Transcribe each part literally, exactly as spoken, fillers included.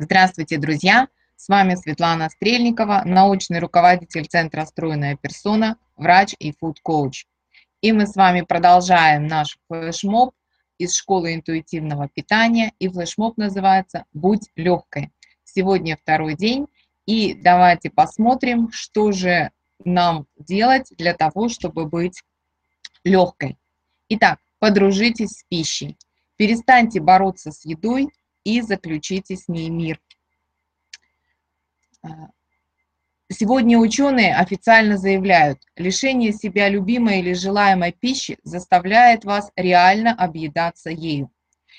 Здравствуйте, друзья! С вами Светлана Стрельникова, научный руководитель Центра «Стройная персона», врач и фуд-коуч. И мы с вами продолжаем наш флешмоб из школы интуитивного питания. И флешмоб называется «Будь легкой». Сегодня второй день, и давайте посмотрим, что же нам делать для того, чтобы быть легкой. Итак, подружитесь с пищей, перестаньте бороться с едой и заключите с ней мир. Сегодня ученые официально заявляют, лишение себя любимой или желаемой пищи заставляет вас реально объедаться ею.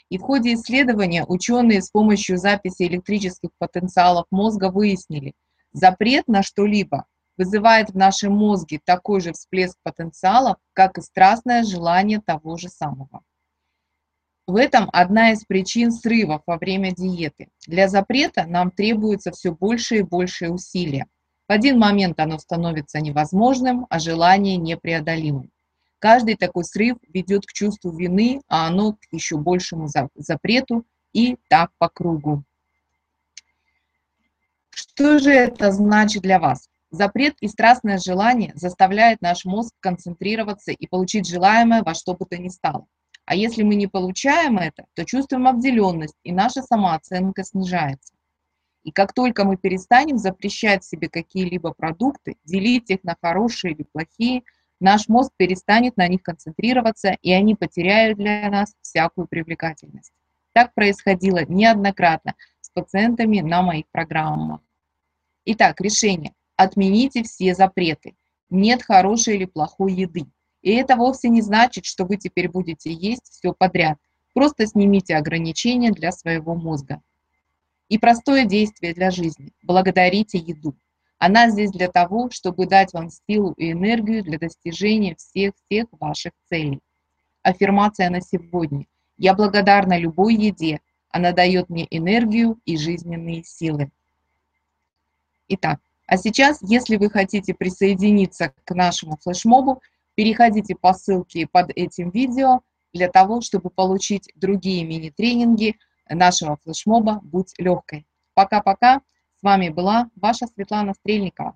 И в ходе исследования ученые с помощью записи электрических потенциалов мозга выяснили, запрет на что-либо вызывает в нашем мозге такой же всплеск потенциалов, как и страстное желание того же самого. В этом одна из причин срывов во время диеты. Для запрета нам требуется все больше и больше усилия. В один момент оно становится невозможным, а желание непреодолимым. Каждый такой срыв ведет к чувству вины, а оно к еще большему запрету, и так по кругу. Что же это значит для вас? Запрет и страстное желание заставляет наш мозг концентрироваться и получить желаемое во что бы то ни стало. А если мы не получаем это, то чувствуем обделенность, и наша самооценка снижается. И как только мы перестанем запрещать себе какие-либо продукты, делить их на хорошие или плохие, наш мозг перестанет на них концентрироваться, и они потеряют для нас всякую привлекательность. Так происходило неоднократно с пациентами на моих программах. Итак, решение. Отмените все запреты. Нет хорошей или плохой еды. И это вовсе не значит, что вы теперь будете есть все подряд. Просто снимите ограничения для своего мозга. И простое действие для жизни. Благодарите еду. Она здесь для того, чтобы дать вам силу и энергию для достижения всех-всех ваших целей. Аффирмация на сегодня. Я благодарна любой еде. Она дает мне энергию и жизненные силы. Итак, а сейчас, если вы хотите присоединиться к нашему флешмобу, переходите по ссылке под этим видео для того, чтобы получить другие мини-тренинги нашего флешмоба «Будь легкой». Пока-пока. С вами была ваша Светлана Стрельникова.